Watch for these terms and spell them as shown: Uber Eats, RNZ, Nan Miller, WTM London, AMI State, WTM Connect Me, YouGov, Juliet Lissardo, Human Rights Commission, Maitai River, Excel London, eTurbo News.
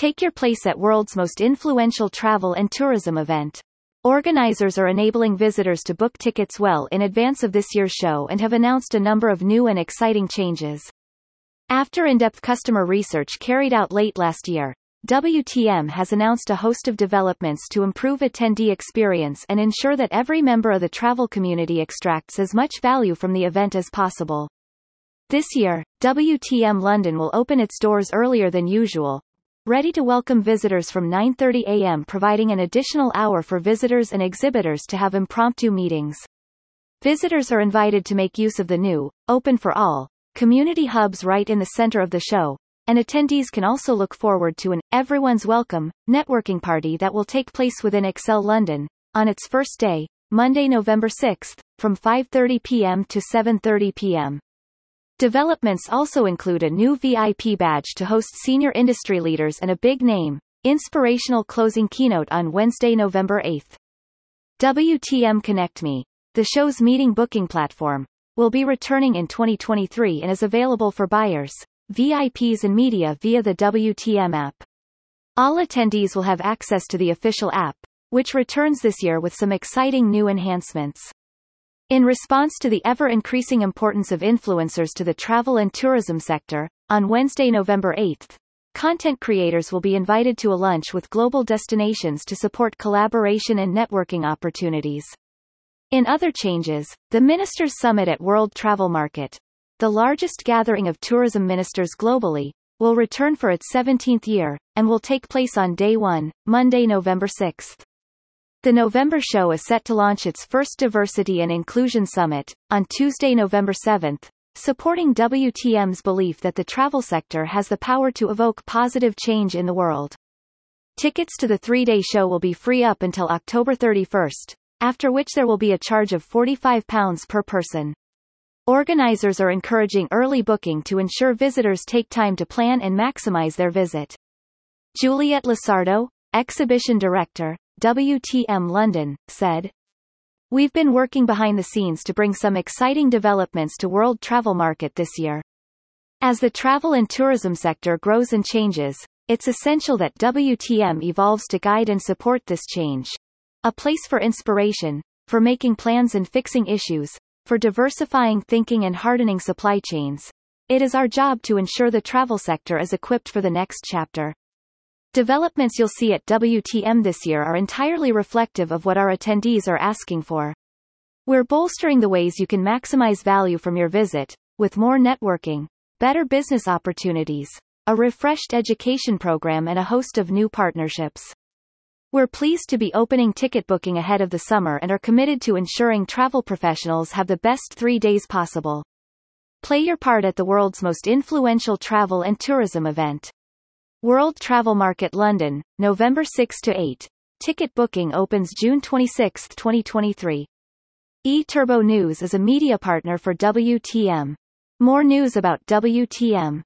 Take your place at world's most influential travel and tourism event. Organizers are enabling visitors to book tickets well in advance of this year's show and have announced a number of new and exciting changes. After in-depth customer research carried out late last year, WTM has announced a host of developments to improve attendee experience and ensure that every member of the travel community extracts as much value from the event as possible. This year, WTM London will open its doors earlier than usual, ready to welcome visitors from 9:30 a.m., providing an additional hour for visitors and exhibitors to have impromptu meetings. Visitors are invited to make use of the new, open for all, community hubs right in the center of the show. And attendees can also look forward to an Everyone's Welcome networking party that will take place within Excel London on its first day, Monday, November 6, from 5:30 p.m. to 7:30 p.m. Developments also include a new VIP badge to host senior industry leaders and a big name, inspirational closing keynote on Wednesday, November 8. WTM Connect Me, the show's meeting booking platform, will be returning in 2023 and is available for buyers, VIPs and media via the WTM app. All attendees will have access to the official app, which returns this year with some exciting new enhancements. In response to the ever-increasing importance of influencers to the travel and tourism sector, on Wednesday, November 8, content creators will be invited to a lunch with global destinations to support collaboration and networking opportunities. In other changes, the Ministers' Summit at World Travel Market, the largest gathering of tourism ministers globally, will return for its 17th year, and will take place on day 1, Monday, November 6. The November show is set to launch its first Diversity and Inclusion Summit, on Tuesday, November 7, supporting WTM's belief that the travel sector has the power to evoke positive change in the world. Tickets to the three-day show will be free up until October 31, after which there will be a charge of £45 per person. Organizers are encouraging early booking to ensure visitors take time to plan and maximize their visit. Juliet Lissardo, Exhibition Director, WTM London, said, "We've been working behind the scenes to bring some exciting developments to World Travel Market this year. As the travel and tourism sector grows and changes, it's essential that WTM evolves to guide and support this change. A place for inspiration, for making plans and fixing issues, for diversifying thinking and hardening supply chains. It is our job to ensure the travel sector is equipped for the next chapter." Developments you'll see at WTM this year are entirely reflective of what our attendees are asking for. We're bolstering the ways you can maximize value from your visit, with more networking, better business opportunities, a refreshed education program and a host of new partnerships. We're pleased to be opening ticket booking ahead of the summer and are committed to ensuring travel professionals have the best 3 days possible. Play your part at the world's most influential travel and tourism event. World Travel Market London, November 6-8. Ticket booking opens June 26, 2023. eTurbo News is a media partner for WTM. More news about WTM.